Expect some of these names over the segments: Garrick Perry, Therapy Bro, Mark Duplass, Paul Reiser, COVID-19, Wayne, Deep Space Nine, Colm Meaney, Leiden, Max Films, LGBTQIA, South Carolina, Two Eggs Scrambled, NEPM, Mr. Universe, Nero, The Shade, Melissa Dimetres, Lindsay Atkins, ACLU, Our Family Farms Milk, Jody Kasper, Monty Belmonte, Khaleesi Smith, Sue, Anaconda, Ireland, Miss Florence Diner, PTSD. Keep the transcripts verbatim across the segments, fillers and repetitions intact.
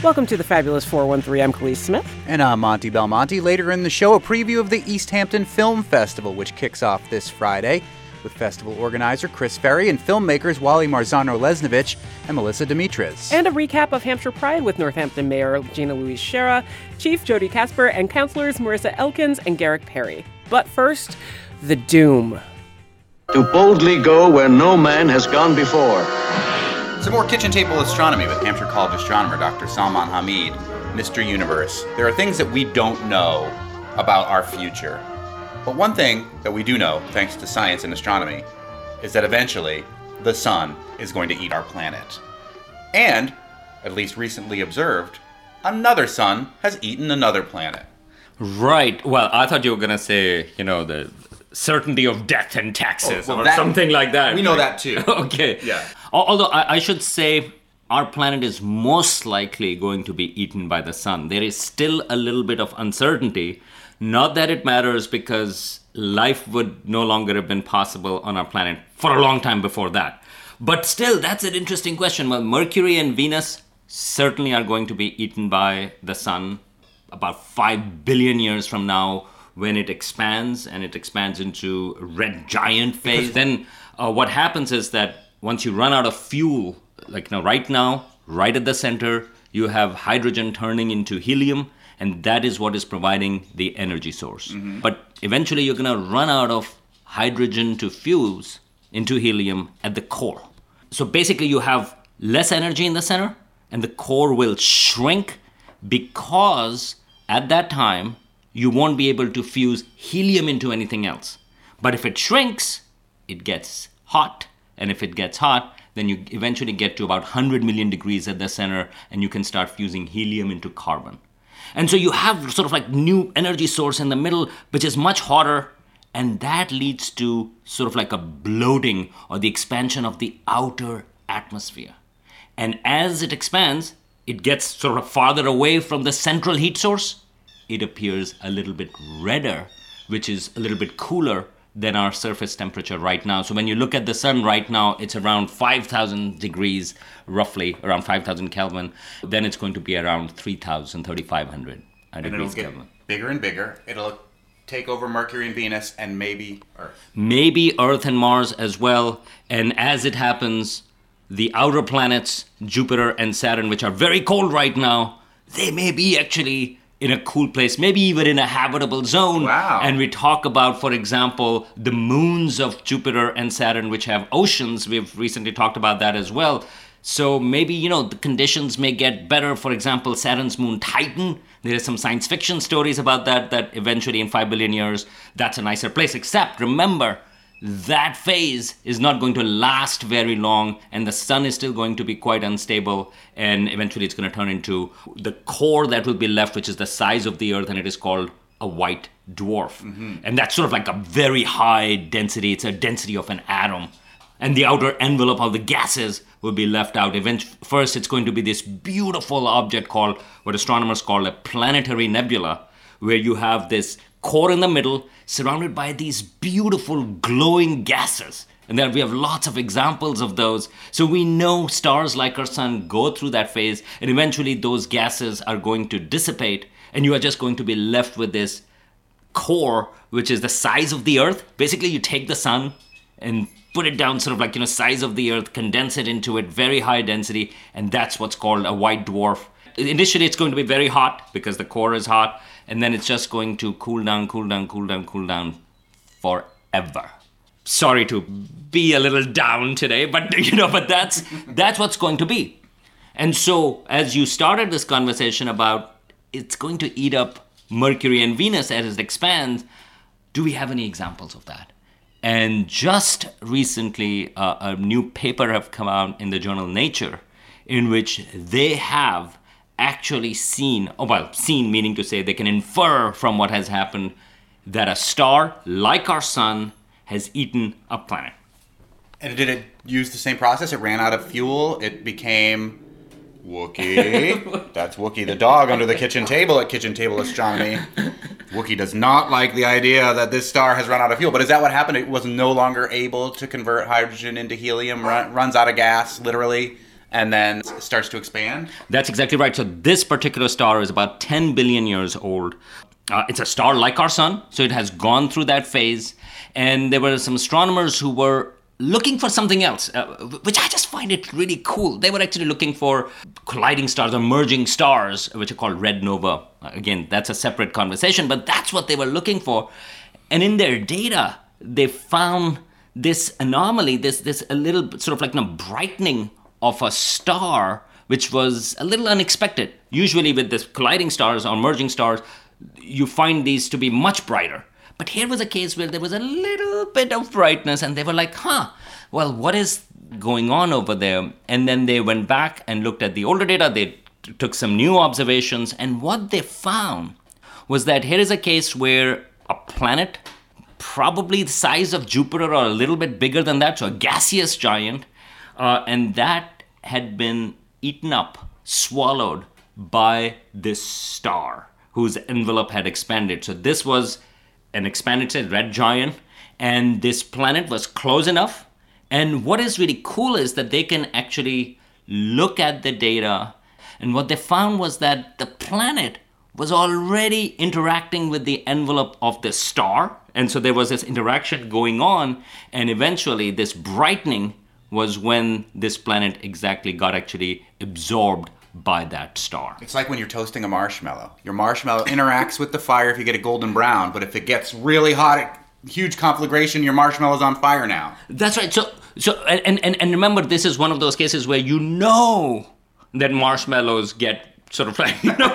Welcome to the Fabulous four one three. I'm Khaleesi Smith. And I'm Monty Belmonte. Later in the show, a preview of the Easthampton Film Festival, which kicks off this Friday with festival organizer Chris Ferry and filmmakers Wally Marzano-Lesnevich and Melissa Dimetres. And a recap of Hampshire Pride with Northampton Mayor Gina-Louise Sciarra, Chief Jody Kasper, and counselors Marissa Elkins and Garrick Perry. But first, the doom. To boldly go where no man has gone before. Some more kitchen table astronomy with Hampshire College astronomer Doctor Salman Hameed, Mister Universe. There are things that we don't know about our future. But one thing that we do know, thanks to science and astronomy, is that eventually the sun is going to eat our planet. And, at least recently observed, another sun has eaten another planet. Right. Well, I thought you were going to say, you know, the certainty of death and taxes oh, well, or that, something like that. We know that too. Okay. Yeah. Although I, I should say our planet is most likely going to be eaten by the sun. There is still a little bit of uncertainty. Not that it matters, because life would no longer have been possible on our planet for a long time before that. But still, that's an interesting question. Well, Mercury and Venus certainly are going to be eaten by the sun about five billion years from now, when it expands and it expands into red giant phase. Then uh, what happens is that once you run out of fuel, like now, right now, right at the center, you have hydrogen turning into helium, and that is what is providing the energy source. Mm-hmm. But eventually you're going to run out of hydrogen to fuse into helium at the core. So basically you have less energy in the center, and the core will shrink because at that time, you won't be able to fuse helium into anything else. But if it shrinks, it gets hot. And if it gets hot, then you eventually get to about one hundred million degrees at the center, and you can start fusing helium into carbon. And so you have sort of like new energy source in the middle, which is much hotter. And that leads to sort of like a bloating or the expansion of the outer atmosphere. And as it expands, it gets sort of farther away from the central heat source. It appears a little bit redder, which is a little bit cooler than our surface temperature right now. So when you look at the sun right now, it's around five thousand degrees, roughly around five thousand Kelvin. Then it's going to be around three thousand, three thousand five hundred and degrees it'll Kelvin. Get bigger and bigger. It'll take over Mercury and Venus and maybe Earth. Maybe Earth and Mars as well. And as it happens, the outer planets, Jupiter and Saturn, which are very cold right now, they may be actually in a cool place, maybe even in a habitable zone. Wow. And we talk about, for example, the moons of Jupiter and Saturn, which have oceans. We've recently talked about that as well. So maybe, you know, the conditions may get better. For example, Saturn's moon Titan. There are some science fiction stories about that, that eventually in five billion years, that's a nicer place. Except, remember, that phase is not going to last very long, and the sun is still going to be quite unstable, and eventually it's going to turn into the core that will be left, which is the size of the Earth, and it is called a white dwarf. Mm-hmm. And that's sort of like a very high density. It's a density of an atom. And the outer envelope of the gases will be left out. First, it's going to be this beautiful object called, what astronomers call a planetary nebula, where you have this core in the middle, surrounded by these beautiful glowing gases. And then we have lots of examples of those. So we know stars like our sun go through that phase, and eventually those gases are going to dissipate, and you are just going to be left with this core, which is the size of the Earth. Basically, you take the sun and put it down sort of like, you know, size of the Earth, condense it into it, very high density, and that's what's called a white dwarf. Initially, it's going to be very hot because the core is hot. And then it's just going to cool down, cool down, cool down, cool down forever. Sorry to be a little down today, but you know, but that's that's what's going to be. And so as you started this conversation about it's going to eat up Mercury and Venus as it expands, do we have any examples of that? And just recently, uh, a new paper have come out in the journal Nature in which they have actually seen, oh well, seen meaning to say they can infer from what has happened that a star like our sun has eaten a planet. And did it use the same process? It ran out of fuel, it became Wookiee. That's Wookiee the dog under the kitchen table at Kitchen Table Astronomy. Wookiee does not like the idea that this star has run out of fuel, but is that what happened? It was no longer able to convert hydrogen into helium, run, runs out of gas, literally, and then starts to expand? That's exactly right. So this particular star is about ten billion years old. Uh, it's a star like our sun, so it has gone through that phase. And there were some astronomers who were looking for something else, uh, which I just find it really cool. They were actually looking for colliding stars or merging stars, which are called red nova. Again, that's a separate conversation, but that's what they were looking for. And in their data, they found this anomaly, this this a little sort of like a brightening of a star, which was a little unexpected. Usually with this colliding stars or merging stars, you find these to be much brighter. But here was a case where there was a little bit of brightness, and they were like, huh, well, what is going on over there? And then they went back and looked at the older data. They t- took some new observations, and what they found was that here is a case where a planet, probably the size of Jupiter or a little bit bigger than that, so a gaseous giant, uh, and that had been eaten up, swallowed by this star whose envelope had expanded. So this was an expanded red giant, and this planet was close enough. And what is really cool is that they can actually look at the data, and what they found was that the planet was already interacting with the envelope of the star. And so there was this interaction going on, and eventually this brightening was when this planet exactly got actually absorbed by that star. It's like when you're toasting a marshmallow. Your marshmallow interacts with the fire if you get a golden brown, but if it gets really hot, it, huge conflagration, your marshmallow's on fire now. That's right. So, so, and, and, and remember, this is one of those cases where you know that marshmallows get sort of like, you know,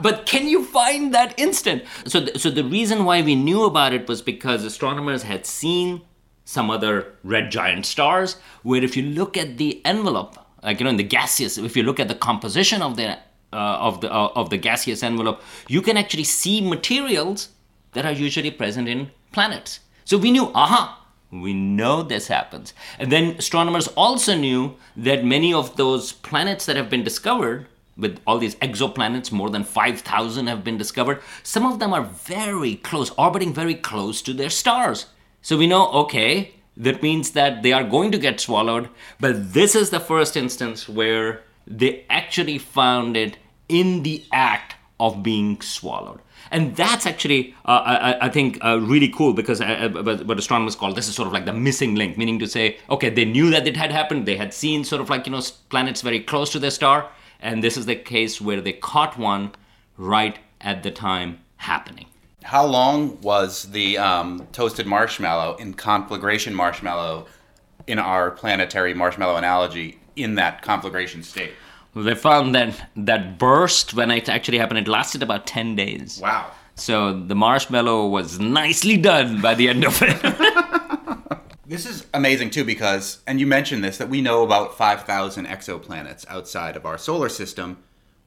but can you find that instant? So, th- so the reason why we knew about it was because astronomers had seen some other red giant stars where if you look at the envelope, like, you know, in the gaseous, if you look at the composition of the uh, of the uh, of the gaseous envelope, you can actually see materials that are usually present in planets. So we knew, aha, we know this happens. And then astronomers also knew that many of those planets that have been discovered, with all these exoplanets, more than five thousand have been discovered, some of them are very close, orbiting very close to their stars. So we know, okay, that means that they are going to get swallowed, but this is the first instance where they actually found it in the act of being swallowed. And that's actually, uh, I, I think, uh, really cool, because uh, what astronomers call, this is sort of like the missing link, meaning to say, okay, they knew that it had happened, they had seen sort of like, you know, planets very close to their star, and this is the case where they caught one right at the time happening. How long was the um, toasted marshmallow in conflagration marshmallow in our planetary marshmallow analogy in that conflagration state? Well, they found that that burst, when it actually happened, it lasted about ten days. Wow. So the marshmallow was nicely done by the end of it. This is amazing, too, because, and you mentioned this, that we know about five thousand exoplanets outside of our solar system.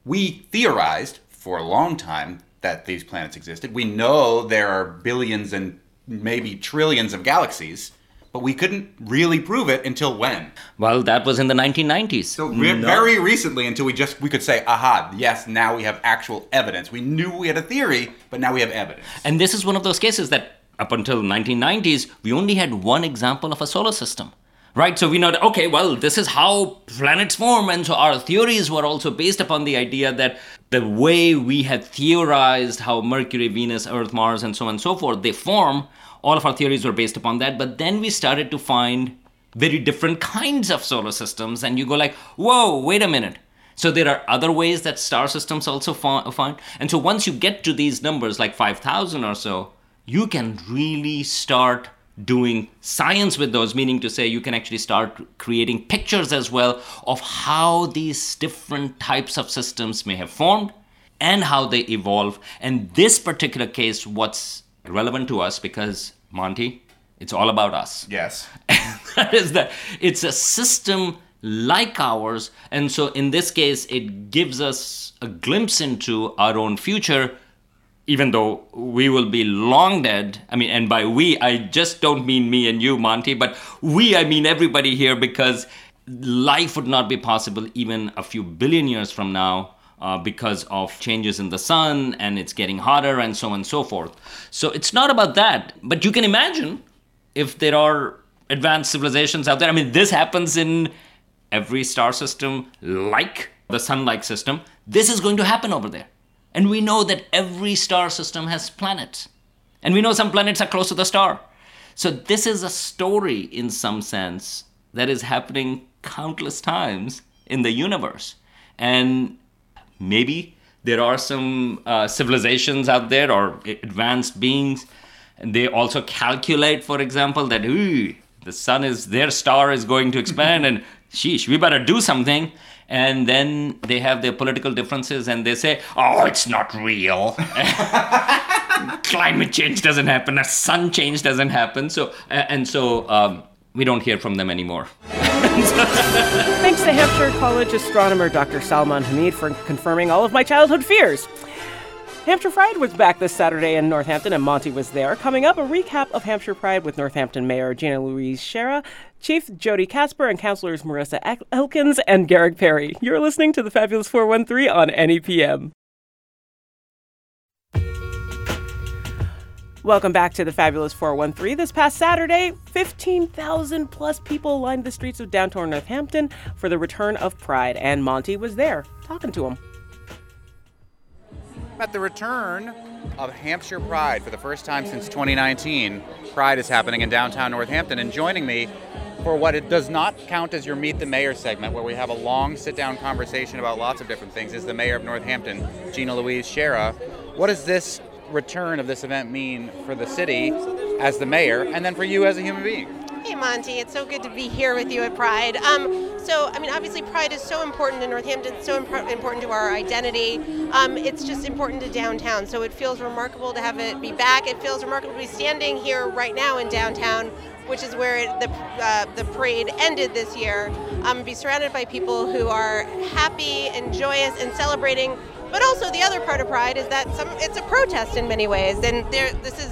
We theorized for a long time that these planets existed. We know there are billions and maybe trillions of galaxies, but we couldn't really prove it until when? Well, that was in the nineteen nineties. So re- no. very recently, until we just, we could say, aha, yes, now we have actual evidence. We knew we had a theory, but now we have evidence. And this is one of those cases that up until the nineteen nineties, we only had one example of a solar system. Right, so we know that, okay, well, this is how planets form, and so our theories were also based upon the idea that the way we had theorized how Mercury, Venus, Earth, Mars, and so on and so forth, they form, all of our theories were based upon that, but then we started to find very different kinds of solar systems, and you go like, whoa, wait a minute. So there are other ways that star systems also find, and so once you get to these numbers, like five thousand or so, you can really start doing science with those, meaning to say you can actually start creating pictures as well of how these different types of systems may have formed and how they evolve. And this particular case, what's relevant to us, because Monty, it's all about us. Yes. That is that it's a system like ours. And so in this case, it gives us a glimpse into our own future, even though we will be long dead. I mean, and by we, I just don't mean me and you, Monty, but we, I mean everybody here, because life would not be possible even a few billion years from now uh, because of changes in the sun, and it's getting hotter, and so on and so forth. So it's not about that, but you can imagine if there are advanced civilizations out there. I mean, this happens in every star system like the sun-like system, this is going to happen over there. And we know that every star system has planets. And we know some planets are close to the star. So this is a story, in some sense, that is happening countless times in the universe. And maybe there are some uh, civilizations out there or advanced beings. And they also calculate, for example, that ooh, the sun is, their star is going to expand and sheesh, we better do something. And then they have their political differences and they say, oh, it's not real. Climate change doesn't happen. A sun change doesn't happen. So uh, and so um, we don't hear from them anymore. Thanks to Hampshire College astronomer Doctor Salman Hameed for confirming all of my childhood fears. Hampshire Pride was back this Saturday in Northampton, and Monty was there. Coming up, a recap of Hampshire Pride with Northampton Mayor Gina-Louise Sciarra, Chief Jody Kasper, and Councilors Marissa Elkins and Garrick Perry. You're listening to The Fabulous four one three on N E P M. Welcome back to The Fabulous four one three. This past Saturday, fifteen thousand plus people lined the streets of downtown Northampton for the return of Pride, and Monty was there talking to them. At the return of Hampshire Pride for the first time since twenty nineteen, Pride is happening in downtown Northampton, and joining me for what it does not count as your Meet the Mayor segment, where we have a long sit-down conversation about lots of different things, is the mayor of Northampton, Gina-Louise Sciarra. What does this return of this event mean for the city as the mayor, and then for you as a human being? Hey, Monty, it's so good to be here with you at Pride. Um, so, I mean, obviously Pride is so important in Northampton, so imp- important to our identity. Um, it's just important to downtown, so it feels remarkable to have it be back. It feels remarkable to be standing here right now in downtown, which is where it, the uh, the parade ended this year, um, be surrounded by people who are happy and joyous and celebrating. But also the other part of Pride is that some it's a protest in many ways, and there this is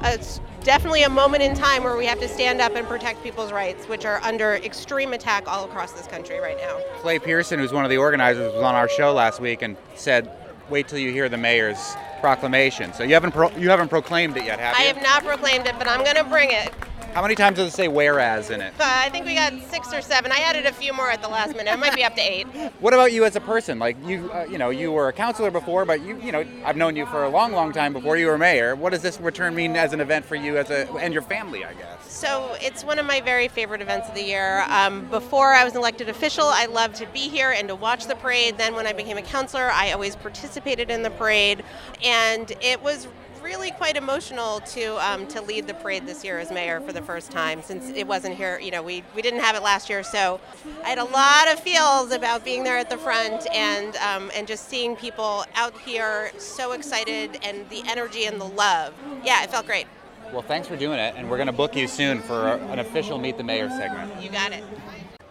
a definitely a moment in time where we have to stand up and protect people's rights, which are under extreme attack all across this country right now. Clay Pearson, who's one of the organizers, was on our show last week and said, wait till you hear the mayor's proclamation. So you haven't pro- you haven't proclaimed it yet, have you? I have not proclaimed it, but I'm going to bring it. How many times does it say whereas in it? Uh, I think we got six or seven. I added a few more at the last minute. It might be up to eight. What about you as a person? Like you, uh, you know, you were a counselor before, but you, you know, I've known you for a long, long time before you were mayor. What does this return mean as an event for you as a and your family, I guess? So it's one of my very favorite events of the year. Um, before I was an elected official, I loved to be here and to watch the parade. Then when I became a counselor, I always participated in the parade, and it was really quite emotional to um, to lead the parade this year as mayor for the first time, since it wasn't here, you know, we, we didn't have it last year, so I had a lot of feels about being there at the front and um, and just seeing people out here so excited and the energy and the love. Yeah, it felt great. Well, thanks for doing it, and we're going to book you soon for an official Meet the Mayor segment. You got it.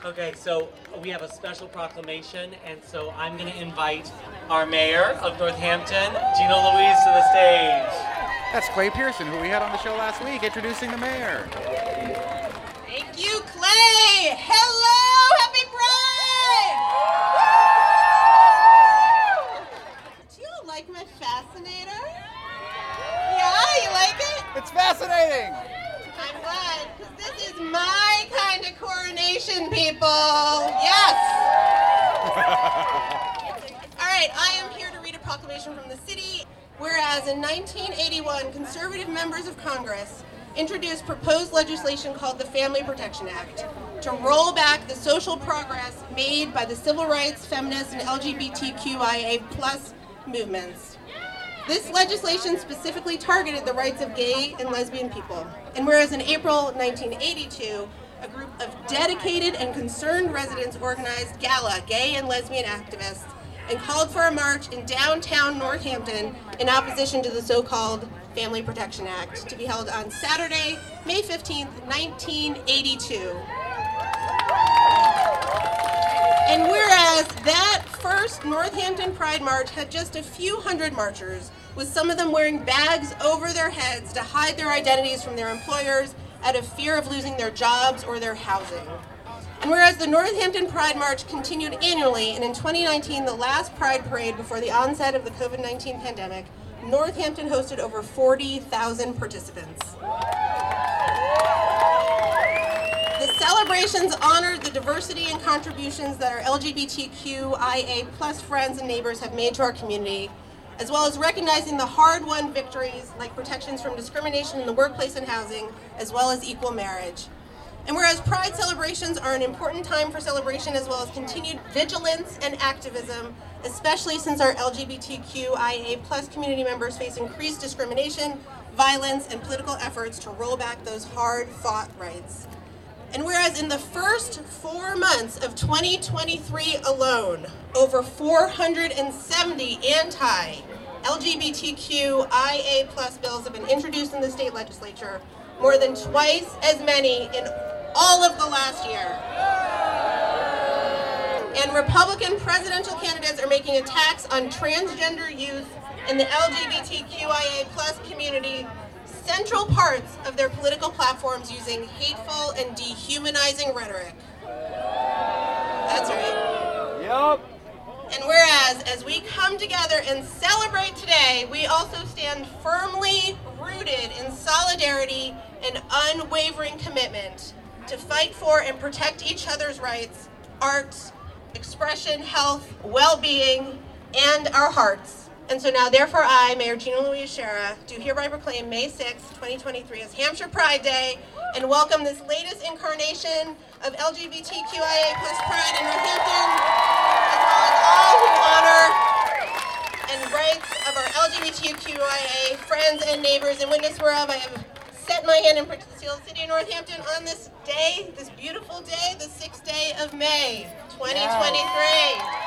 Okay, so we have a special proclamation, and so I'm going to invite our mayor of Northampton, Gina-Louise, to the stage. That's Clay Pearson, who we had on the show last week, introducing the mayor. Thank you, Clay. Hello, Happy Pride. Woo! Do you like my fascinator? Yeah, you like it? It's fascinating. I'm glad, because this is my kind of coronation, people. Yes. All right, I am here to read a proclamation from the city. Whereas in nineteen eighty-one, conservative members of Congress introduced proposed legislation called the Family Protection Act to roll back the social progress made by the civil rights, feminist, and L G B T Q I A plus movements. This legislation specifically targeted the rights of gay and lesbian people. And whereas in April nineteen eighty-two, a group of dedicated and concerned residents organized GALA, Gay and Lesbian Activists, and called for a march in downtown Northampton in opposition to the so-called Family Protection Act, to be held on Saturday, May fifteenth, nineteen eighty-two. And whereas that first Northampton Pride March had just a few hundred marchers, with some of them wearing bags over their heads to hide their identities from their employers out of fear of losing their jobs or their housing. And whereas the Northampton Pride March continued annually, and in twenty nineteen, the last Pride Parade before the onset of the COVID nineteen pandemic, Northampton hosted over forty thousand participants. The Celebrations honor the diversity and contributions that our L G B T Q I A plus friends and neighbors have made to our community, as well as recognizing the hard-won victories like protections from discrimination in the workplace and housing, as well as equal marriage. And whereas Pride celebrations are an important time for celebration as well as continued vigilance and activism, especially since our L G B T Q I A plus community members face increased discrimination, violence, and political efforts to roll back those hard-fought rights. And whereas in the first four months of twenty twenty-three alone, over four hundred seventy anti-L G B T Q I A plus bills have been introduced in the state legislature, more than twice as many in all of the last year. And Republican presidential candidates are making attacks on transgender youth and the L G B T Q I A plus community central parts of their political platforms using hateful and dehumanizing rhetoric. That's right. Yep. And whereas, as we come together and celebrate today, we also stand firmly rooted in solidarity and unwavering commitment to fight for and protect each other's rights, arts, expression, health, well-being, and our hearts. And so now, therefore, I, Mayor Gina-Louise Sciarra, do hereby proclaim May sixth, twenty twenty-three as Hampshire Pride Day and welcome this latest incarnation of L G B T Q I A plus pride in Northampton, as well as all who honor and rights of our L G B T Q I A friends and neighbors. In witness whereof, I have set my hand and seal the city of Northampton on this day, this beautiful day, the sixth day of May, twenty twenty-three. Wow.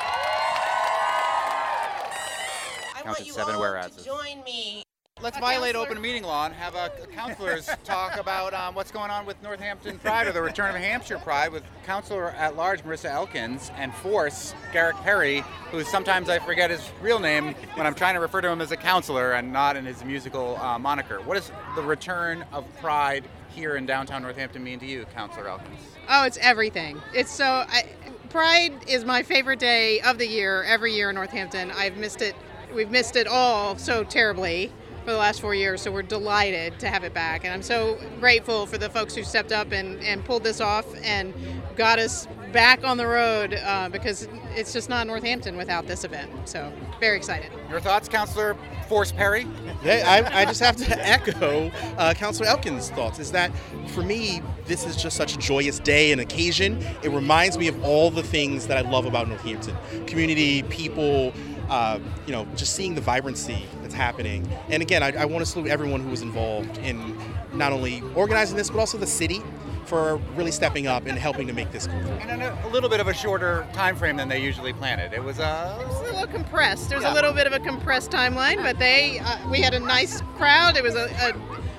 I want you seven all to join me. Let's violate open meeting law and have a, a counselors talk about um, what's going on with Northampton Pride or the return of Hampshire Pride with Counselor at Large Marissa Elkins and Force Garrick Perry, who sometimes I forget his real name when I'm trying to refer to him as a counselor and not in his musical uh, moniker. What is the return of Pride here in downtown Northampton mean to you, Counselor Elkins? Oh, it's everything. It's so I, Pride is my favorite day of the year every year in Northampton. I've missed it. We've missed it all so terribly for the last four years, so we're delighted to have it back. And I'm so grateful for the folks who stepped up and, and pulled this off and got us back on the road uh, because it's just not Northampton without this event. So very excited. Your thoughts, Councilor Force Perry? They, I, I just have to echo uh, Councilor Elkins' thoughts, is that for me, this is just such a joyous day and occasion. It reminds me of all the things that I love about Northampton. Community, people, Uh, you know, just seeing the vibrancy that's happening. And again, I, I want to salute everyone who was involved in not only organizing this, but also the city for really stepping up and helping to make this cool. And a, a little bit of a shorter time frame than they usually planned it. It was, uh, it was a little compressed. There's yeah. a little bit of a compressed timeline, but they uh, we had a nice crowd. It was a,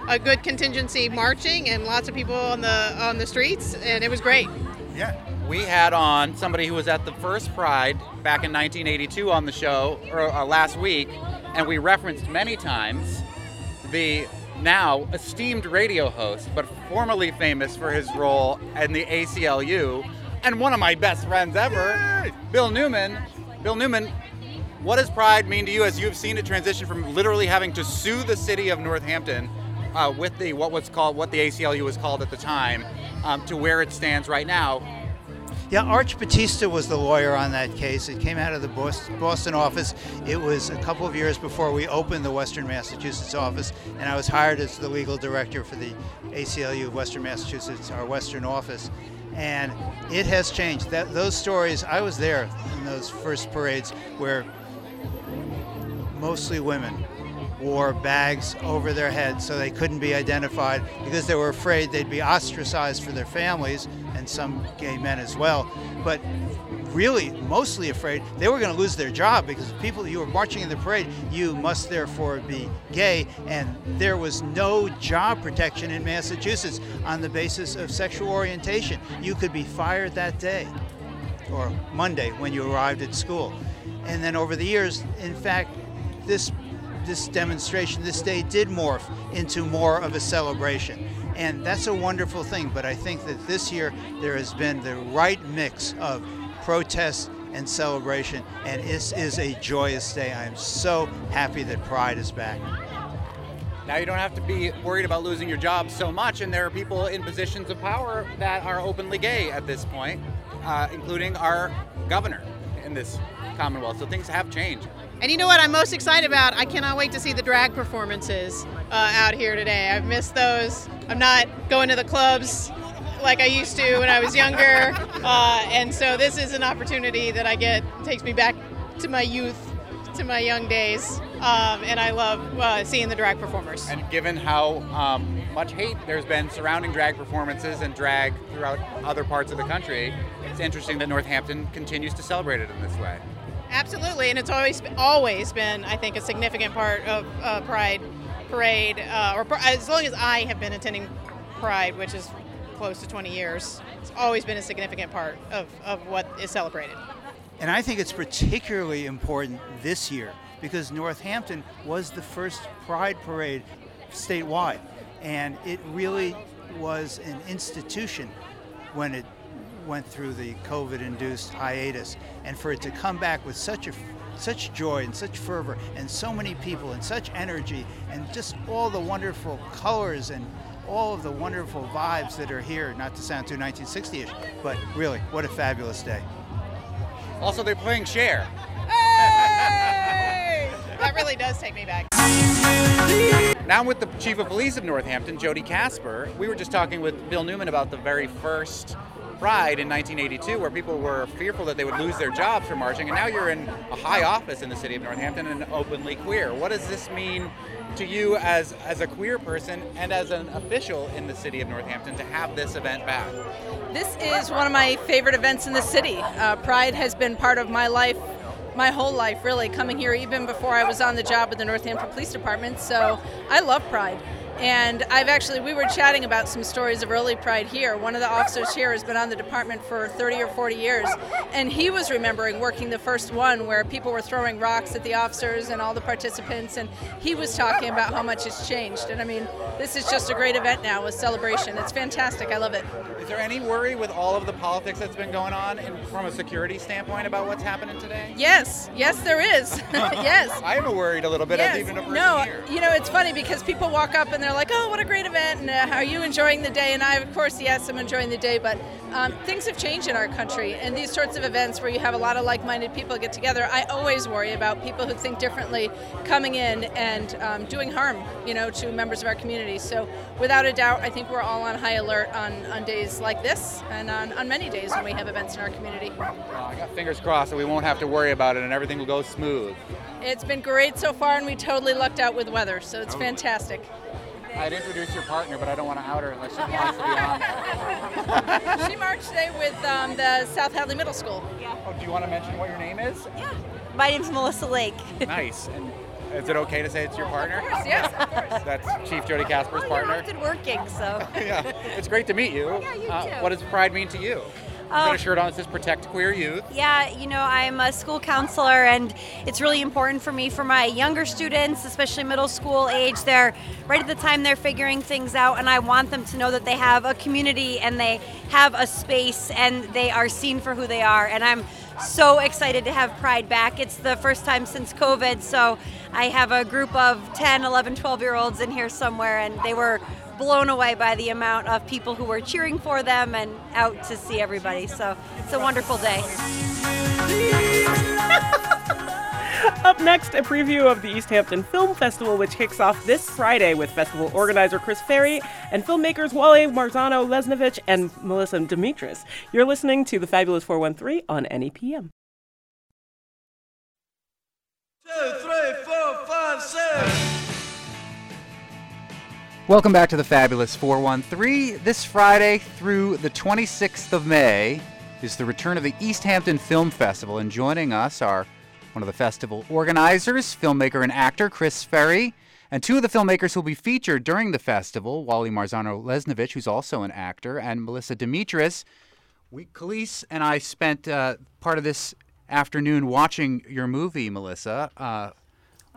a, a good contingency marching and lots of people on the on the streets, and it was great. Yeah. We had on somebody who was at the first Pride back in nineteen eighty-two on the show or uh, last week, and we referenced many times the now esteemed radio host, but formerly famous for his role in the A C L U, and one of my best friends ever, Bill Newman. Bill Newman, what does Pride mean to you as you've seen it transition from literally having to sue the city of Northampton uh, with the what was called what the A C L U was called at the time um, to where it stands right now? Yeah, Arch Batista was the lawyer on that case. It came out of the Boston office. It was a couple of years before we opened the Western Massachusetts office, and I was hired as the legal director for the A C L U of Western Massachusetts, our Western office. And it has changed. That, those stories, I was there in those first parades where mostly women wore bags over their heads so they couldn't be identified because they were afraid they'd be ostracized for their families, and some gay men as well, but really mostly afraid they were going to lose their job because people you were marching in the parade, you must therefore be gay, and there was no job protection in Massachusetts on the basis of sexual orientation. You could be fired that day or Monday when you arrived at school. And then over the years, in fact, this This demonstration, this day did morph into more of a celebration. And that's a wonderful thing, but I think that this year there has been the right mix of protest and celebration, and this is a joyous day. I am so happy that Pride is back. Now you don't have to be worried about losing your job so much, and there are people in positions of power that are openly gay at this point, uh, including our governor in this Commonwealth. So things have changed. And you know what I'm most excited about? I cannot wait to see the drag performances uh, out here today. I've missed those. I'm not going to the clubs like I used to when I was younger. Uh, and so this is an opportunity that I get, takes me back to my youth, to my young days. Um, and I love uh, seeing the drag performers. And given how um, much hate there's been surrounding drag performances and drag throughout other parts of the country, it's interesting that Northampton continues to celebrate it in this way. Absolutely, and it's always always been, I think, a significant part of uh, Pride Parade, uh, or as long as I have been attending Pride, which is close to twenty years, it's always been a significant part of, of what is celebrated. And I think it's particularly important this year, because Northampton was the first Pride Parade statewide, and it really was an institution when it went through the COVID-induced hiatus. And for it to come back with such a, such joy and such fervor and so many people and such energy and just all the wonderful colors and all of the wonderful vibes that are here, not to sound too nineteen sixty-ish, but really, what a fabulous day. Also, they're playing Cher. That really does take me back. Now I'm with the Chief of Police of Northampton, Jody Kasper. We were just talking with Bill Newman about the very first Pride in nineteen eighty-two, where people were fearful that they would lose their jobs for marching, and now you're in a high office in the city of Northampton and openly queer. What does this mean to you as, as a queer person and as an official in the city of Northampton to have this event back? This is one of my favorite events in the city. Uh, Pride has been part of my life my whole life, really, coming here even before I was on the job at the Northampton Police Department, so I love Pride. And I've actually, we were chatting about some stories of early Pride here. One of the officers here has been on the department for thirty or forty years, and he was remembering working the first one where people were throwing rocks at the officers and all the participants, and he was talking about how much it's changed. And I mean, this is just a great event now with celebration. It's fantastic. I love it. Is there any worry with all of the politics that's been going on in, from a security standpoint about what's happening today? Yes. Yes, there is. Yes. I'm worried a little bit. Yes. As even a person no, here. You know, it's funny because people walk up and they're like, oh, what a great event, and uh, are you enjoying the day? And I, of course, yes, I'm enjoying the day, but um, things have changed in our country, and these sorts of events where you have a lot of like-minded people get together, I always worry about people who think differently coming in and um, doing harm, you know, to members of our community. So without a doubt, I think we're all on high alert on, on days like this and on, on many days when we have events in our community. Well, I got fingers crossed that we won't have to worry about it and everything will go smooth. It's been great so far, and we totally lucked out with weather, so it's fantastic. I'd introduce your partner, but I don't want to out her unless she wants to be on. She marched today with um, the South Hadley Middle School. Yeah. Oh, do you want to mention what your name is? Yeah. My name's Melissa Lake. Nice. And is it okay to say it's your partner? Of course, yes, of course. That's Chief Jody Kasper's oh, partner. You're often working, so. Yeah. It's great to meet you. Yeah, you uh, too. What does Pride mean to you? You've got a shirt on that says Protect Queer Youth. Yeah, you know, I'm a school counselor, and it's really important for me for my younger students, especially middle school age. They're right at the time they're figuring things out, and I want them to know that they have a community and they have a space and they are seen for who they are. And I'm so excited to have Pride back. It's the first time since COVID, so I have a group of ten, eleven, twelve-year-olds in here somewhere, and they were blown away by the amount of people who were cheering for them and out to see everybody. So it's a wonderful day. Up next, a preview of the Easthampton Film Festival, which kicks off this Friday with festival organizer Chris Ferry and filmmakers Wally Marzano-Lesnevich and Melissa Dimetres. You're listening to The Fabulous four one three on N E P M. Two, three, four, five, six. Welcome back to The Fabulous four one three. This Friday through the twenty-sixth of May is the return of the Easthampton Film Festival. And joining us are one of the festival organizers, filmmaker and actor Chris Ferry, and two of the filmmakers who will be featured during the festival, Wally Marzano-Lesnevich, who's also an actor, and Melissa Dimetres. We, Khaleesi and I spent uh, part of this afternoon watching your movie, Melissa, uh,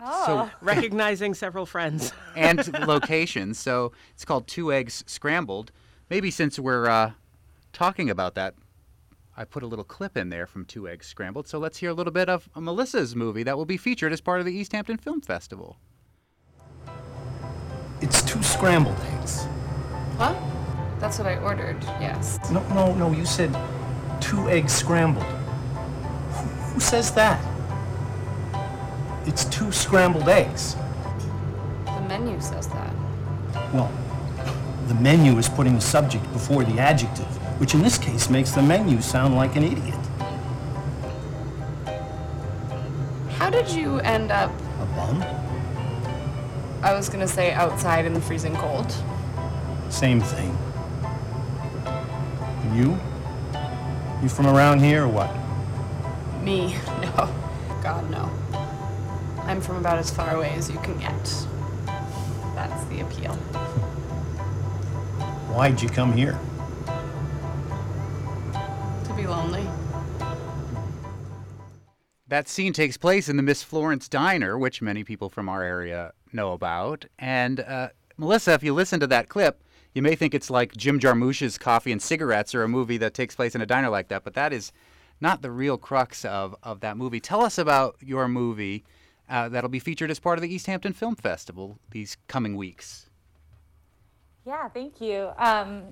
Oh. So, recognizing several friends. And locations. So it's called Two Eggs Scrambled. Maybe since we're uh, talking about that, I put a little clip in there from Two Eggs Scrambled. So let's hear a little bit of Melissa's movie that will be featured as part of the Easthampton Film Festival. It's two scrambled eggs. What? That's what I ordered, yes. No, no, no, you said two eggs scrambled. Who, who says that? It's two scrambled eggs. The menu says that. Well, the menu is putting the subject before the adjective, which in this case makes the menu sound like an idiot. How did you end up... A bum? I was gonna say outside in the freezing cold. Same thing. And you? You from around here or what? Me? No. God, no. I'm from about as far away as you can get. That's the appeal. Why'd you come here? To be lonely. That scene takes place in the Miss Florence Diner, which many people from our area know about. And uh, Melissa, if you listen to that clip, you may think it's like Jim Jarmusch's Coffee and Cigarettes or a movie that takes place in a diner like that, but that is not the real crux of, of that movie. Tell us about your movie uh, that'll be featured as part of the Easthampton Film Festival these coming weeks. Yeah, thank you. Um,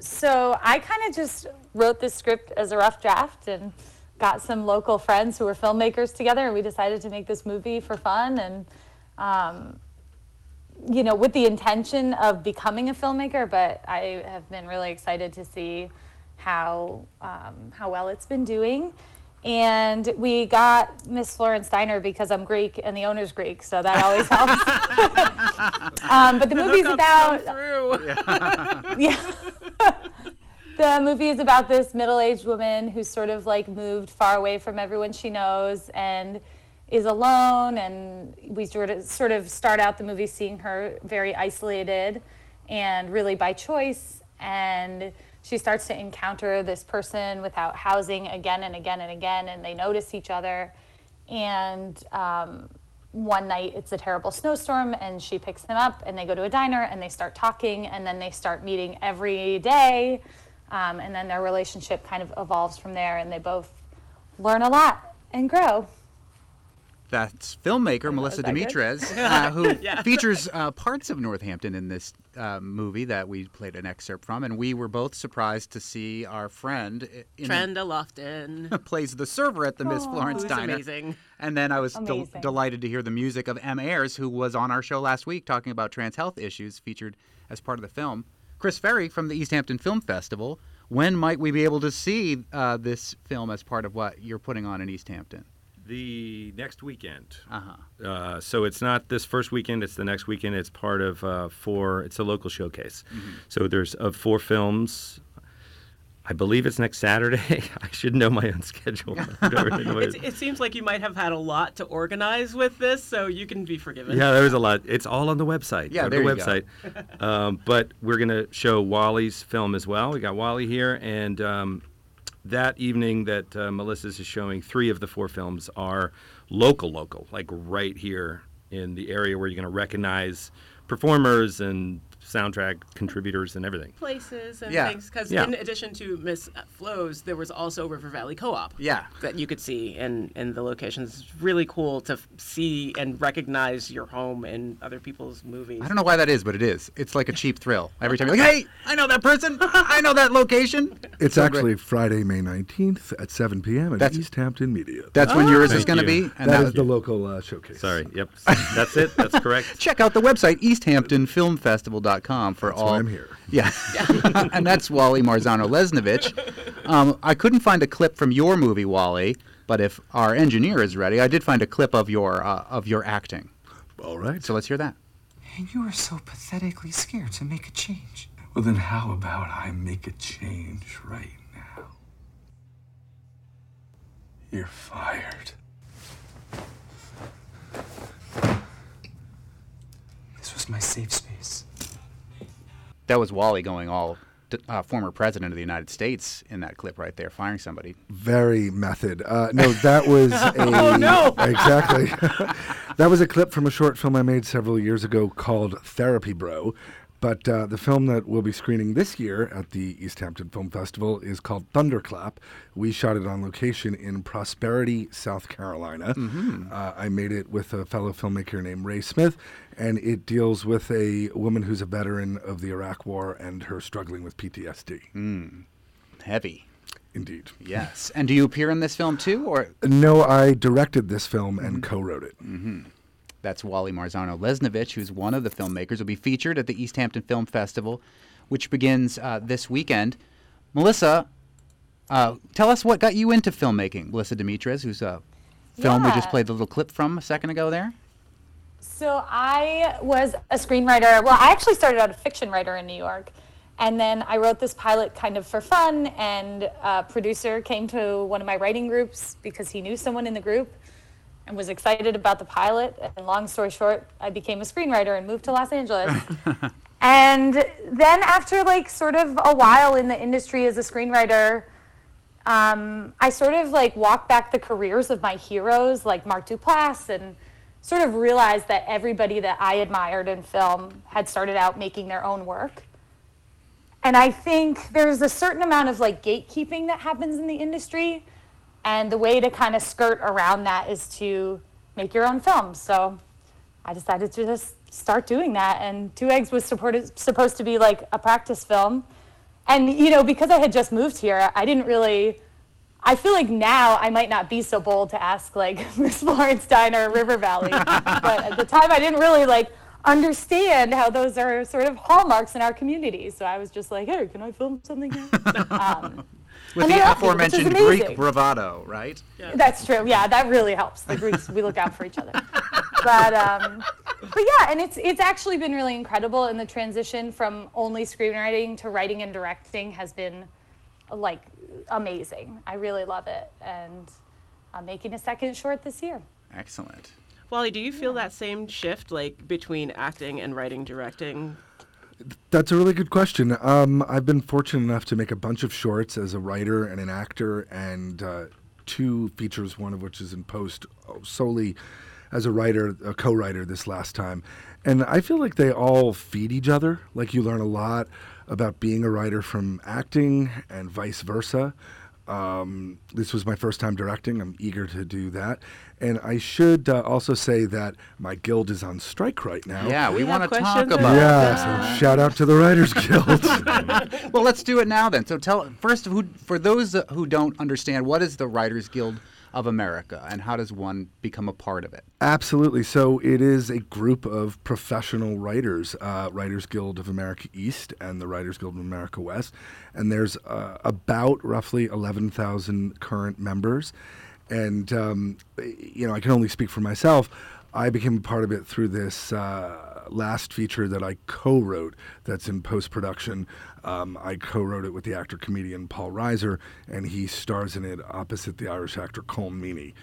so I kind of just wrote this script as a rough draft and got some local friends who were filmmakers together, and we decided to make this movie for fun and, um, you know, with the intention of becoming a filmmaker, but I have been really excited to see how um, how well it's been doing. And we got Miss Florence Diner because I'm Greek and the owner's Greek, so that always helps. um, but the, the movie's about... Yeah. yeah. The movie is about this middle-aged woman who's sort of like moved far away from everyone she knows and is alone, and we sort of start out the movie seeing her very isolated and really by choice, and she starts to encounter this person without housing again and again and again, and they notice each other, and um, one night it's a terrible snowstorm and she picks them up and they go to a diner and they start talking and then they start meeting every day. Um, and then their relationship kind of evolves from there, and they both learn a lot and grow. That's filmmaker Melissa Dimetres, uh, who yeah. features uh, parts of Northampton in this uh, movie that we played an excerpt from, and we were both surprised to see our friend in, Trenda Lofton plays the server at the Miss Florence Diner. Amazing. And then I was del- delighted to hear the music of M. Ayers, who was on our show last week talking about trans health issues featured as part of the film. Chris Ferry from the Easthampton Film Festival. When might we be able to see uh, this film as part of what you're putting on in Easthampton? The next weekend. Uh-huh. Uh, so it's not this first weekend, it's the next weekend. It's part of uh, four, it's a local showcase. Mm-hmm. So there's uh, four films. I believe it's next Saturday. I should know my own schedule. It, it seems like you might have had a lot to organize with this, so you can be forgiven. Yeah, there was a lot. It's all on the website. Yeah, go there to the you website. Go. um, but we're going to show Wally's film as well. We got Wally here, and um, that evening that uh, Melissa's is showing, three of the four films are local, local, like right here in the area where you're going to recognize performers and soundtrack contributors and everything. Places and yeah. things. Because yeah. in addition to Miss Flo's, there was also River Valley Co-op yeah. that you could see in, in the locations. It's really cool to see and recognize your home in other people's movies. I don't know why that is, but it is. It's like a cheap thrill. Every time you're like, hey, I know that person. I know that location. It's so actually great. Friday, May nineteenth at seven p.m. at that's, Easthampton Media. That's oh, when yours is going to be. And that, that is the local uh, showcase. Sorry. Yep. That's it. That's correct. Check out the website, easthampton film festival dot com. Com for that's all. Why I'm here. Yeah, and that's Wally Marzano-Lesnevich. Um, I couldn't find a clip from your movie, Wally, but if our engineer is ready, I did find a clip of your uh, of your acting. All right. So let's hear that. And you are so pathetically scared to make a change. Well, then how about I make a change right now? You're fired. This was my safe space. That was Wally going all uh, former president of the United States in that clip right there, firing somebody. Very method. Uh, no, that was a... oh, no! Exactly. That was a clip from a short film I made several years ago called Therapy Bro. But uh, the film that we'll be screening this year at the Easthampton Film Festival is called Thunderclap. We shot it on location in Prosperity, South Carolina. Mm-hmm. Uh, I made it with a fellow filmmaker named Ray Smith, and it deals with a woman who's a veteran of the Iraq War and her struggling with P T S D. Mm. Heavy. Indeed. Yes. And do you appear in this film too? Or No, I directed this film and mm-hmm. co-wrote it. Mm-hmm. That's Wally Marzano-Lesnevich, who's one of the filmmakers, will be featured at the Easthampton Film Festival, which begins uh, this weekend. Melissa, uh, tell us what got you into filmmaking. Melissa Dimetres, who's a film yeah. we just played the little clip from a second ago there. So I was a screenwriter. Well, I actually started out a fiction writer in New York. And then I wrote this pilot kind of for fun. And a producer came to one of my writing groups because he knew someone in the group and was excited about the pilot, and long story short, I became a screenwriter and moved to Los Angeles. And then after like sort of a while in the industry as a screenwriter, um, I sort of like walked back the careers of my heroes like Mark Duplass and sort of realized that everybody that I admired in film had started out making their own work. And I think there's a certain amount of like gatekeeping that happens in the industry. And the way to kind of skirt around that is to make your own films. So I decided to just start doing that. And Two Eggs was supported, supposed to be like a practice film. And, you know, because I had just moved here, I didn't really, I feel like now I might not be so bold to ask like Miss Florence Diner or River Valley. But at the time I didn't really like understand how those are sort of hallmarks in our community. So I was just like, hey, can I film something here? Um, With and the aforementioned Greek bravado, right? Yeah. That's true. Yeah, that really helps. The Greeks, we look out for each other. But um, but yeah, and it's it's actually been really incredible. And the transition from only screenwriting to writing and directing has been like amazing. I really love it, and I'm making a second short this year. Excellent. Wally, do you feel yeah. that same shift, like between acting and writing, directing? That's a really good question. Um, I've been fortunate enough to make a bunch of shorts as a writer and an actor, and uh, two features, one of which is in post solely as a writer, a co-writer this last time. And I feel like they all feed each other. Like you learn a lot about being a writer from acting and vice versa. Um, this was my first time directing. I'm eager to do that. And I should uh, also say that my guild is on strike right now. Yeah, we, we want to talk about that. Yeah, so shout out to the Writers Guild. Well, let's do it now then. So tell, first, who, for those who don't understand, what is the Writers Guild of America, and how does one become a part of it? Absolutely. So it is a group of professional writers, uh, Writers Guild of America East and the Writers Guild of America West, and there's uh, about roughly eleven thousand current members. And, um, you know, I can only speak for myself. I became a part of it through this uh, last feature that I co-wrote that's in post-production. Um, I co-wrote it with the actor-comedian Paul Reiser, and he stars in it opposite the Irish actor Colm Meaney.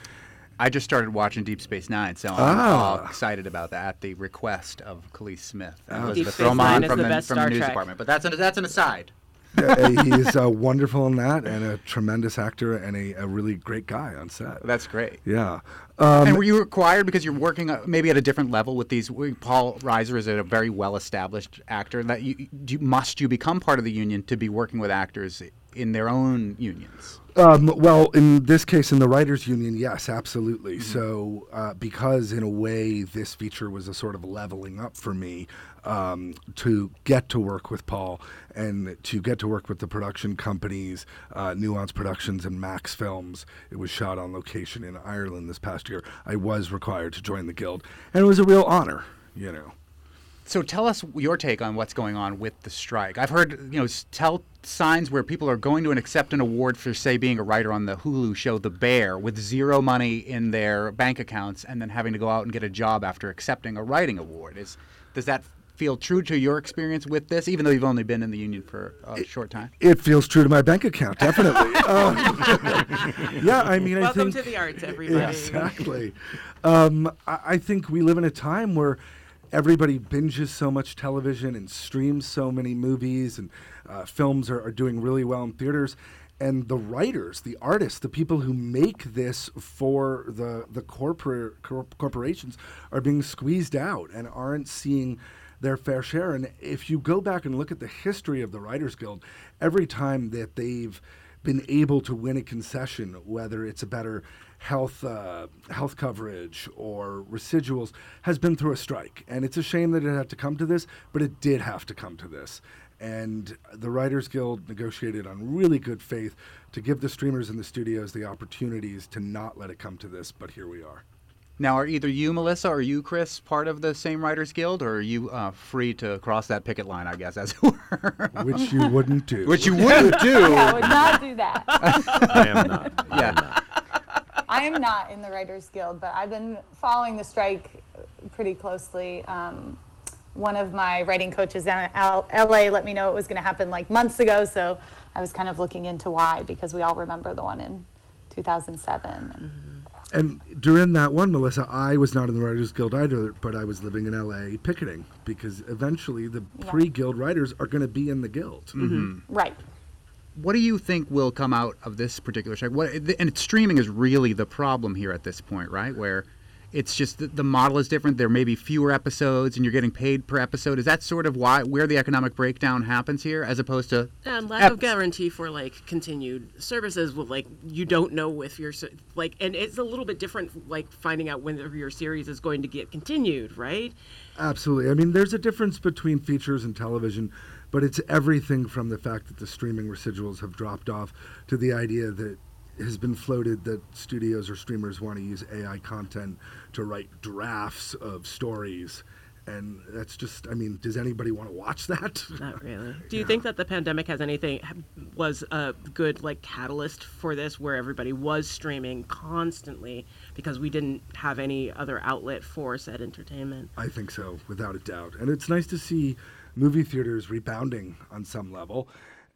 I just started watching Deep Space Nine, so I'm ah. all excited about that at the request of Khaleesi Smith. Oh. Elizabeth Deep Space Roman Nine is from the, the best from Star the news Trek. Department, but that's an, that's an aside. Yeah, he is uh, wonderful in that, and a tremendous actor, and a, a really great guy on set. That's great. Yeah. Um, and were you required, because you're working uh, maybe at a different level with these, Paul Reiser is a very well-established actor, that you, you must you become part of the union to be working with actors in their own unions? Um, well, in this case, in the writers' union, yes, absolutely. Mm-hmm. So uh, because, in a way, this feature was a sort of leveling up for me um, to get to work with Paul and to get to work with the production companies, uh, Nuance Productions and Max Films. It was shot on location in Ireland this past year. I was required to join the Guild, and it was a real honor, you know. So tell us your take on what's going on with the strike. I've heard, you know, tell signs where people are going to an accept an award for, say, being a writer on the Hulu show The Bear with zero money in their bank accounts and then having to go out and get a job after accepting a writing award. Is does that feel true to your experience with this, even though you've only been in the union for a it, short time? It feels true to my bank account, definitely. um, yeah, I mean, Welcome I think... Welcome to the arts, everybody. Exactly. um, I, I think we live in a time where everybody binges so much television and streams so many movies, and uh, films are, are doing really well in theaters. And the writers, the artists, the people who make this for the the corporate cor- corporations are being squeezed out and aren't seeing their fair share. And if you go back and look at the history of the Writers Guild, every time that they've been able to win a concession, whether it's a better health uh, health coverage or residuals, has been through a strike. And it's a shame that it had to come to this, but it did have to come to this. And the Writers Guild negotiated on really good faith to give the streamers and the studios the opportunities to not let it come to this, but here we are. Now, are either you, Melissa, or you, Chris, part of the same Writers Guild, or are you uh, free to cross that picket line, I guess, as it were? Which you wouldn't do. Which you wouldn't do. I would not do that. I am not. I yeah. am not. I am not in the Writers Guild, but I've been following the strike pretty closely. Um, one of my writing coaches down in L A let me know it was going to happen like months ago, so I was kind of looking into why, because we all remember the one in two thousand seven. Mm-hmm. And during that one, Melissa, I was not in the Writers Guild either, but I was living in L A picketing, because eventually the yeah. pre-guild writers are going to be in the guild. Mm-hmm. Right. What do you think will come out of this particular strike? What, and streaming is really the problem here at this point, right? Where it's just the, the model is different. There may be fewer episodes, and you're getting paid per episode. Is that sort of why where the economic breakdown happens here, as opposed to and lack ep- of guarantee for like continued services? Well, like you don't know if you're like, and it's a little bit different, like finding out whether your series is going to get continued, right? Absolutely. I mean, there's a difference between features and television, but it's everything from the fact that the streaming residuals have dropped off to the idea that has been floated that studios or streamers want to use A I content to write drafts of stories. And that's just, I mean, does anybody want to watch that? Not really. Do you yeah. think that the pandemic has anything, was a good like catalyst for this, where everybody was streaming constantly because we didn't have any other outlet for said entertainment? I think so, without a doubt. And it's nice to see movie theaters rebounding on some level.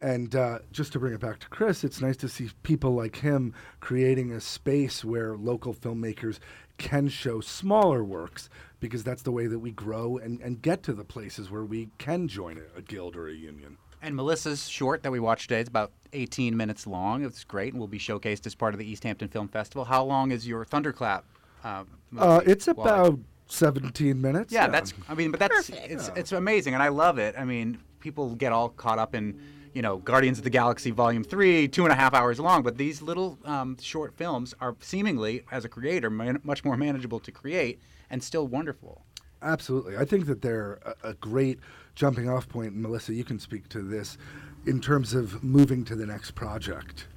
And uh, just to bring it back to Chris, it's nice to see people like him creating a space where local filmmakers can show smaller works, because that's the way that we grow and, and get to the places where we can join a, a guild or a union. And Melissa's short that we watched today is about eighteen minutes long. It's great, and will be showcased as part of the Easthampton Film Festival. How long is your Thunderclap? Uh, uh, it's well, about seventeen minutes. Yeah, yeah, that's, I mean, but that's, Perfect. it's yeah. it's amazing, and I love it. I mean, people get all caught up in, you know, Guardians of the Galaxy Volume three, two and a half hours long. But these little um, short films are seemingly, as a creator, man- much more manageable to create and still wonderful. Absolutely. I think that they're a, a great jumping off point. And Melissa, you can speak to this in terms of moving to the next project.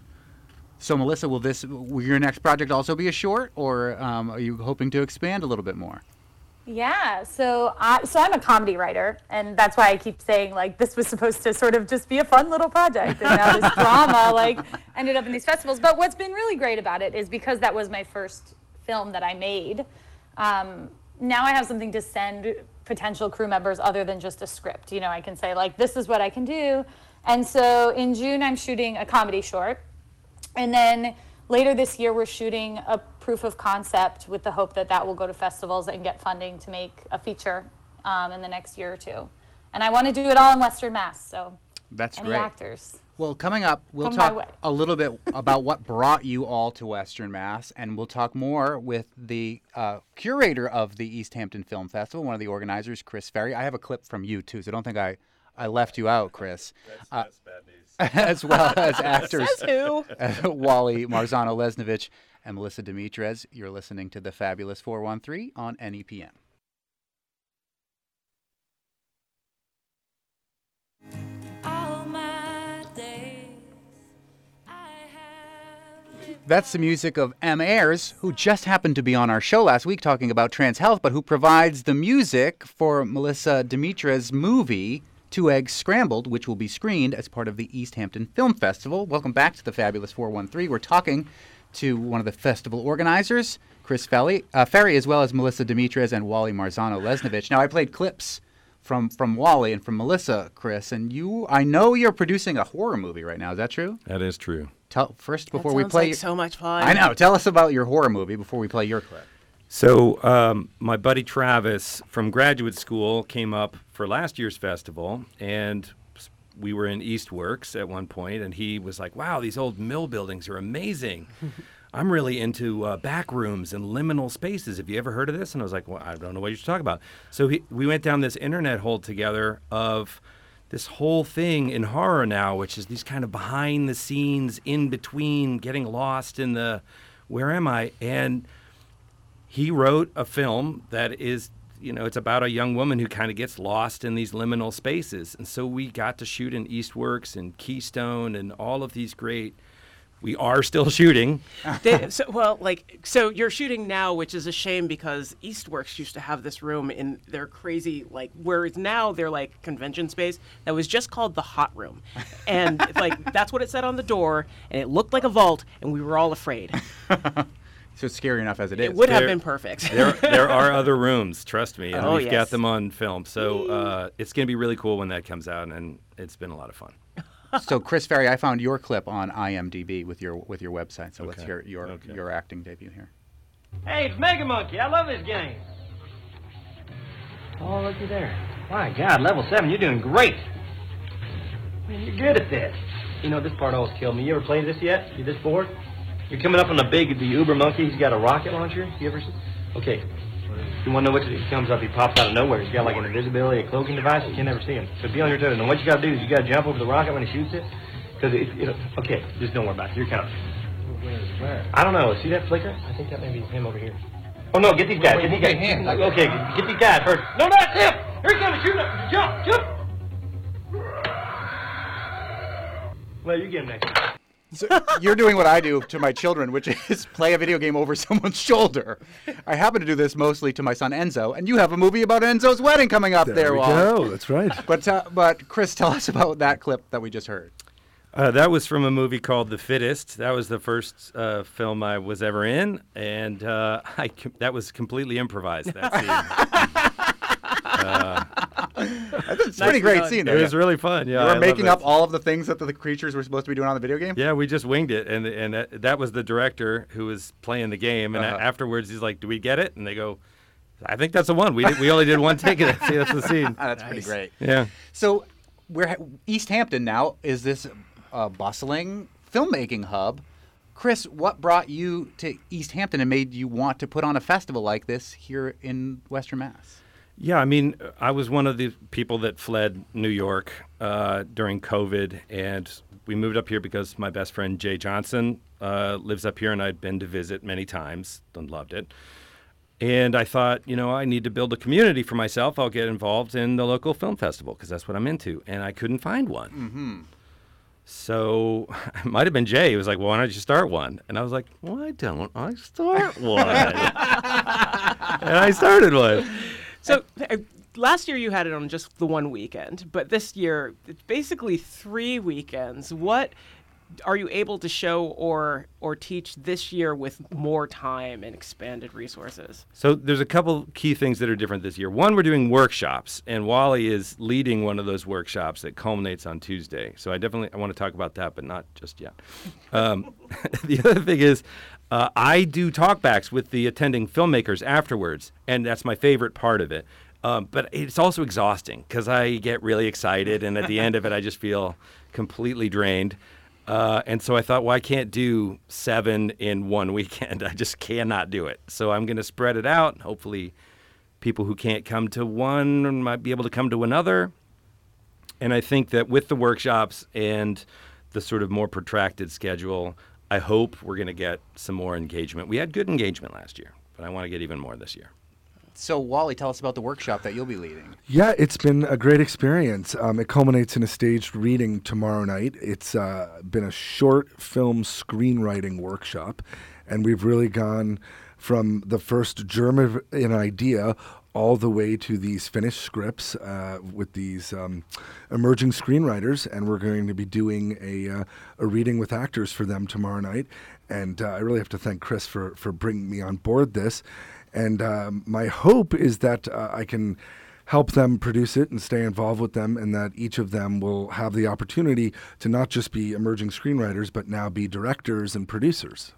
So, Melissa, will this, will your next project also be a short, or um, are you hoping to expand a little bit more? Yeah, so I, so I'm a comedy writer, and that's why I keep saying like this was supposed to sort of just be a fun little project, and now this drama like ended up in these festivals. But what's been really great about it is because that was my first film that I made. Um, now I have something to send potential crew members other than just a script. You know, I can say like this is what I can do, and so in June I'm shooting a comedy short, and then later this year we're shooting a proof of concept with the hope that that will go to festivals and get funding to make a feature um, in the next year or two. And I want to do it all in Western Mass, so that's any great. Actors. Well, coming up, we'll Come talk a little bit about what brought you all to Western Mass, and we'll talk more with the uh, curator of the Easthampton Film Festival, one of the organizers, Chris Ferry. I have a clip from you, too, so don't think I, I left you out, Chris. That's, uh, that's bad news. As well as actors who? Wally Marzano-Lesnevich and Melissa Dimetres. You're listening to The Fabulous four one three on N E P M. All my days I have... That's the music of M. Ayers, who just happened to be on our show last week talking about trans health, but who provides the music for Melissa Dimetres' movie, Two Eggs Scrambled, which will be screened as part of the Easthampton Film Festival. Welcome back to The Fabulous four one three. We're talking to one of the festival organizers, Chris Ferry, uh, Ferry as well as Melissa Dimetres and Wally Marzano-Lesnevich. Now, I played clips from, from Wally and from Melissa, Chris, and you, I know you're producing a horror movie right now. Is that true? That is true. Tell, first, before we play... That sounds like so much fun. I know. Tell us about your horror movie before we play your clip. So um, my buddy Travis from graduate school came up for last year's festival, and we were in Eastworks at one point, and he was like, wow, these old mill buildings are amazing. I'm really into uh, back rooms and liminal spaces. Have you ever heard of this? And I was like, well, I don't know what you're talking about. So he, we went down this internet hole together of this whole thing in horror now, which is these kind of behind the scenes, in between, getting lost in the, where am I? And he wrote a film that is, you know, it's about a young woman who kind of gets lost in these liminal spaces. And so we got to shoot in Eastworks and Keystone and all of these great, we are still shooting. They, so, well, like, so you're shooting now, which is a shame because Eastworks used to have this room in their crazy, like, whereas now they're like convention space that was just called the Hot Room. And like, that's what it said on the door. And it looked like a vault. And we were all afraid. So it's scary enough as it, it is. It would have there, been perfect. there, there are other rooms, trust me. And oh, we've yes. got them on film. So uh, it's going to be really cool when that comes out. And it's been a lot of fun. So, Chris Ferry, I found your clip on I M D B with your with your website. So okay. let's hear your okay. your acting debut here. Hey, it's Mega Monkey. I love this game. Oh, looky there. My God, level seven. You're doing great. Man, you're good at this. You know, this part always killed me. You ever played this yet? You this bored? You're coming up on the big, the Uber Monkey. He's got a rocket launcher. You ever see? Okay. You want to know what he comes up? He pops out of nowhere. He's got like an invisibility, a cloaking device. You can never see him. So be on your toes. And what you got to do is you got to jump over the rocket when he shoots it. Because it, it, okay, just don't worry about it. You're counting. Where? I don't know. See that flicker? I think that may be him over here. Oh no! Get these guys. Wait, wait, get these guys. Hands. Okay, get these guys first. No, no, that's him. Here he comes. Shoot him! Jump! Jump! Well, you get him next time. So you're doing what I do to my children, which is play a video game over someone's shoulder. I happen to do this mostly to my son Enzo, and you have a movie about Enzo's wedding coming up there, there we Wally. Go. That's right. But uh, but Chris, tell us about that clip that we just heard. Uh, that was from a movie called The Fittest. That was the first uh, film I was ever in, and uh, I com- that was completely improvised. That scene. uh, That's a pretty great scene. It was really fun. Yeah, you were making up all of the things that the creatures were supposed to be doing on the video game? Yeah, we just winged it. And and that, that was the director who was playing the game. And uh-huh. afterwards, he's like, do we get it? And they go, I think that's the one. We did, we only did one take of that. See, that's the scene. That's nice. Pretty great. Yeah. So we're Easthampton now is this uh, bustling filmmaking hub. Chris, what brought you to Easthampton and made you want to put on a festival like this here in Western Mass? Yeah, I mean, I was one of the people that fled New York uh, during COVID, and we moved up here because my best friend Jay Johnson uh, lives up here, and I'd been to visit many times and loved it. And I thought, you know, I need to build a community for myself. I'll get involved in the local film festival because that's what I'm into, and I couldn't find one. Mm-hmm. So it might have been Jay. He was like, well, why don't you start one? And I was like, why don't I start one? And I started one. So uh, last year you had it on just the one weekend, but this year it's basically three weekends. What are you able to show or or teach this year with more time and expanded resources? So there's a couple key things that are different this year. One, we're doing workshops, and Wally is leading one of those workshops that culminates on Tuesday. So I definitely I want to talk about that, but not just yet. Um, the other thing is... Uh, I do talkbacks with the attending filmmakers afterwards, and that's my favorite part of it. Um, but it's also exhausting because I get really excited, and at the end of it, I just feel completely drained. Uh, and so I thought, well, I can't do seven in one weekend. I just cannot do it. So I'm going to spread it out. Hopefully, people who can't come to one might be able to come to another. And I think that with the workshops and the sort of more protracted schedule, I hope we're going to get some more engagement. We had good engagement last year, but I want to get even more this year. So, Wally, tell us about the workshop that you'll be leading. Yeah, it's been a great experience. Um, it culminates in a staged reading tomorrow night. It's uh, been a short film screenwriting workshop, and we've really gone from the first germ of an idea all the way to these finished scripts uh, with these um, emerging screenwriters, and we're going to be doing a uh, a reading with actors for them tomorrow night. And uh, I really have to thank Chris for, for bringing me on board this. And uh, my hope is that uh, I can help them produce it and stay involved with them, and that each of them will have the opportunity to not just be emerging screenwriters, but now be directors and producers.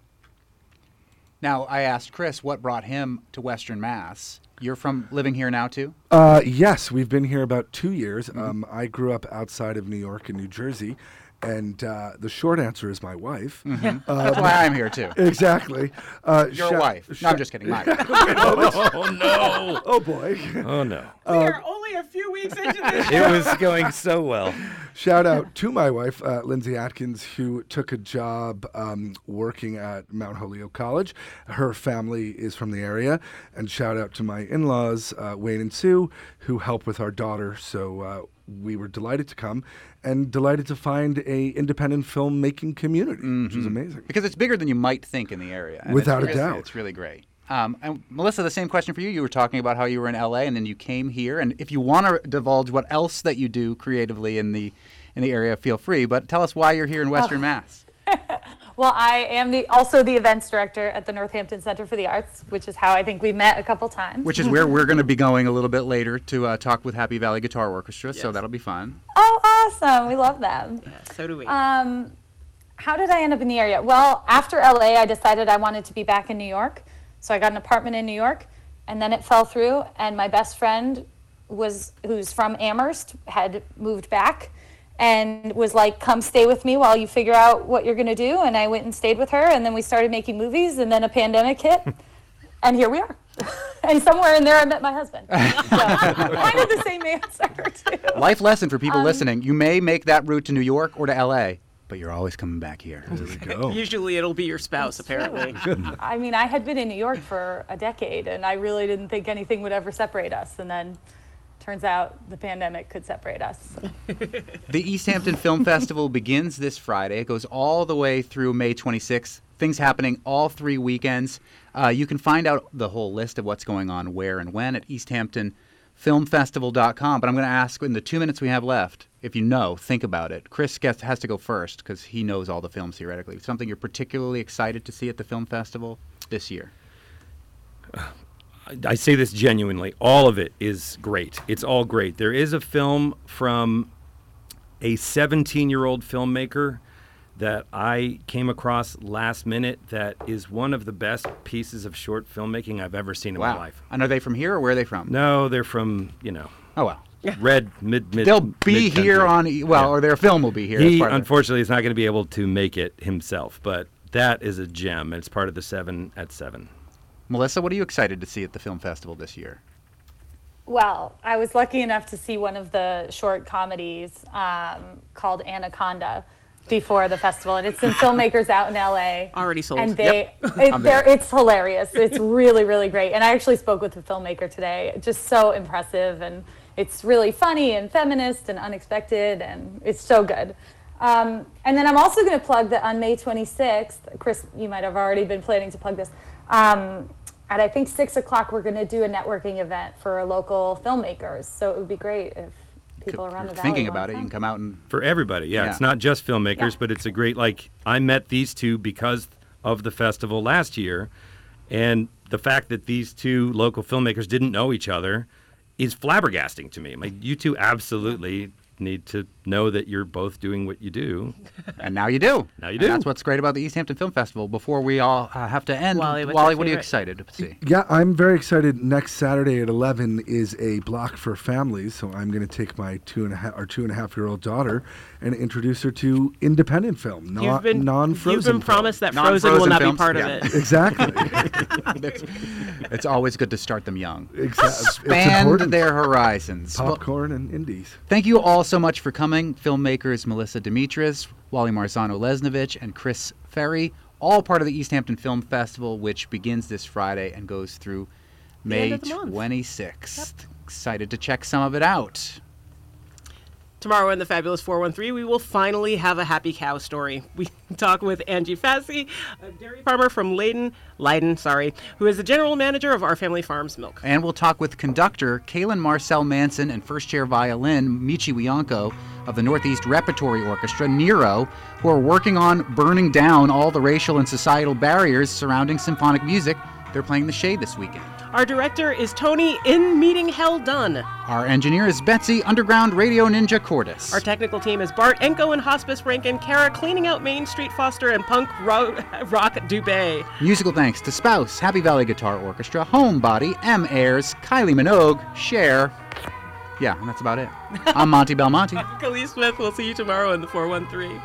Now, I asked Chris what brought him to Western Mass. You're from living here now, too? Uh, yes. We've been here about two years. Mm-hmm. Um, I grew up outside of New York and New Jersey, And uh, the short answer is my wife. Mm-hmm. Um, That's why I'm here, too. Exactly. Uh, Your sh- wife. Sh- no, I'm just kidding. My wife. Oh, no. Oh, boy. Oh, no. We um, are only a few weeks into this show. It was going so well. Shout out to my wife, uh, Lindsay Atkins, who took a job um, working at Mount Holyoke College. Her family is from the area. And shout out to my in-laws, uh, Wayne and Sue, who help with our daughter. So uh, we were delighted to come. And delighted to find a independent filmmaking community, mm-hmm. which is amazing. Because it's bigger than you might think in the area. Without a doubt. It's really great. Um, and Melissa, the same question for you. You were talking about how you were in L A and then you came here. And if you want to divulge what else that you do creatively in the in the area, feel free. But tell us why you're here in Western oh. Mass. Well, I am the also the events director at the Northampton Center for the Arts, which is how I think we met a couple times. Which is where we're going to be going a little bit later to uh, talk with Happy Valley Guitar Orchestra, yes. So that'll be fun. Oh, awesome. We love them. Yeah, so do we. Um, how did I end up in the area? Well, after L A, I decided I wanted to be back in New York. So I got an apartment in New York, and then it fell through, and my best friend, was who's from Amherst, had moved back. And was like, come stay with me while you figure out what you're going to do. And I went and stayed with her. And then we started making movies. And then a pandemic hit. And here we are. And somewhere in there, I met my husband. So, kind of the same answer, too. Life lesson for people um, listening. You may make that route to New York or to L A, but you're always coming back here. There we go. Usually it'll be your spouse, That's apparently. I mean, I had been in New York for a decade. And I really didn't think anything would ever separate us. And then... turns out the pandemic could separate us. So. The Easthampton Film Festival begins this Friday. It goes all the way through May twenty-sixth. Things happening all three weekends. Uh, you can find out the whole list of what's going on, where and when at easthampton film festival dot com. But I'm going to ask in the two minutes we have left, if you know, think about it. Chris gets, has to go first because he knows all the films theoretically. Something you're particularly excited to see at the film festival this year? I say this genuinely. All of it is great. It's all great. There is a film from a seventeen-year-old filmmaker that I came across last minute that is one of the best pieces of short filmmaking I've ever seen in wow. my life. And are they from here or where are they from? No, they're from, you know. Oh, well. Yeah. Red, mid, mid. They'll be mid-country. Here on, well, yeah. or their film will be here. He, unfortunately, is not going to be able to make it himself, but that is a gem. It's part of the Seven at Seven. Melissa, what are you excited to see at the film festival this year? Well, I was lucky enough to see one of the short comedies um, called Anaconda before the festival, and it's some filmmakers out in L A. Already sold. And they, yep. it, there. It's hilarious. It's really, really great. And I actually spoke with the filmmaker today. Just so impressive, and it's really funny and feminist and unexpected, and it's so good. Um, and then I'm also going to plug that on May twenty-sixth, Chris, you might have already been planning to plug this. Um, At I think six o'clock, we're going to do a networking event for local filmmakers. So it would be great if people around the valley thinking about it, you can come out and... For everybody, yeah. yeah. It's not just filmmakers, yeah. but it's a great, like, I met these two because of the festival last year. And the fact that these two local filmmakers didn't know each other is flabbergasting to me. Like, you two absolutely need to know that you're both doing what you do. And now you do. Now you do. And that's what's great about the Easthampton Film Festival. Before we all uh, have to end, Wally, Wally what are you excited to see? Yeah, I'm very excited. Next Saturday at eleven is a block for families, so I'm going to take my two and a half, or two and a half year old daughter and introduce her to independent film, not been, non-Frozen You've been promised film. That Frozen non-Frozen will not films? Be part yeah. of it. Exactly. it's, it's always good to start them young. Exactly. Expand their horizons. Popcorn well, and indies. Thank you all so much for coming. Filmmakers Melissa Dimetres, Wally Marzano-Lesnevich, and Chris Ferry, all part of the Easthampton Film Festival, which begins this Friday and goes through May twenty-sixth. Yep. Excited to check some of it out. Tomorrow in the Fabulous four one three, we will finally have a happy cow story. We talk with Angie Fassi, a dairy farmer from Leiden, Leiden, sorry, who is the general manager of Our Family Farms Milk. And we'll talk with conductor Kaylin Marcel Manson and first chair violin Michi Wianco of the Northeast Repertory Orchestra, Nero, who are working on burning down all the racial and societal barriers surrounding symphonic music. They're playing The Shade this weekend. Our director is Tony in Meeting Hell Dunn. Our engineer is Betsy Underground Radio Ninja Cordis. Our technical team is Bart Enko and Hospice Rankin, Kara cleaning out Main Street Foster, and Punk Ro- Rock Dubé. Musical thanks to Spouse, Happy Valley Guitar Orchestra, Homebody, M. Ayers, Kylie Minogue, Cher. yeah, and that's about it. I'm Monty Belmonte. Khaleesi Smith. We'll see you tomorrow in the four one three.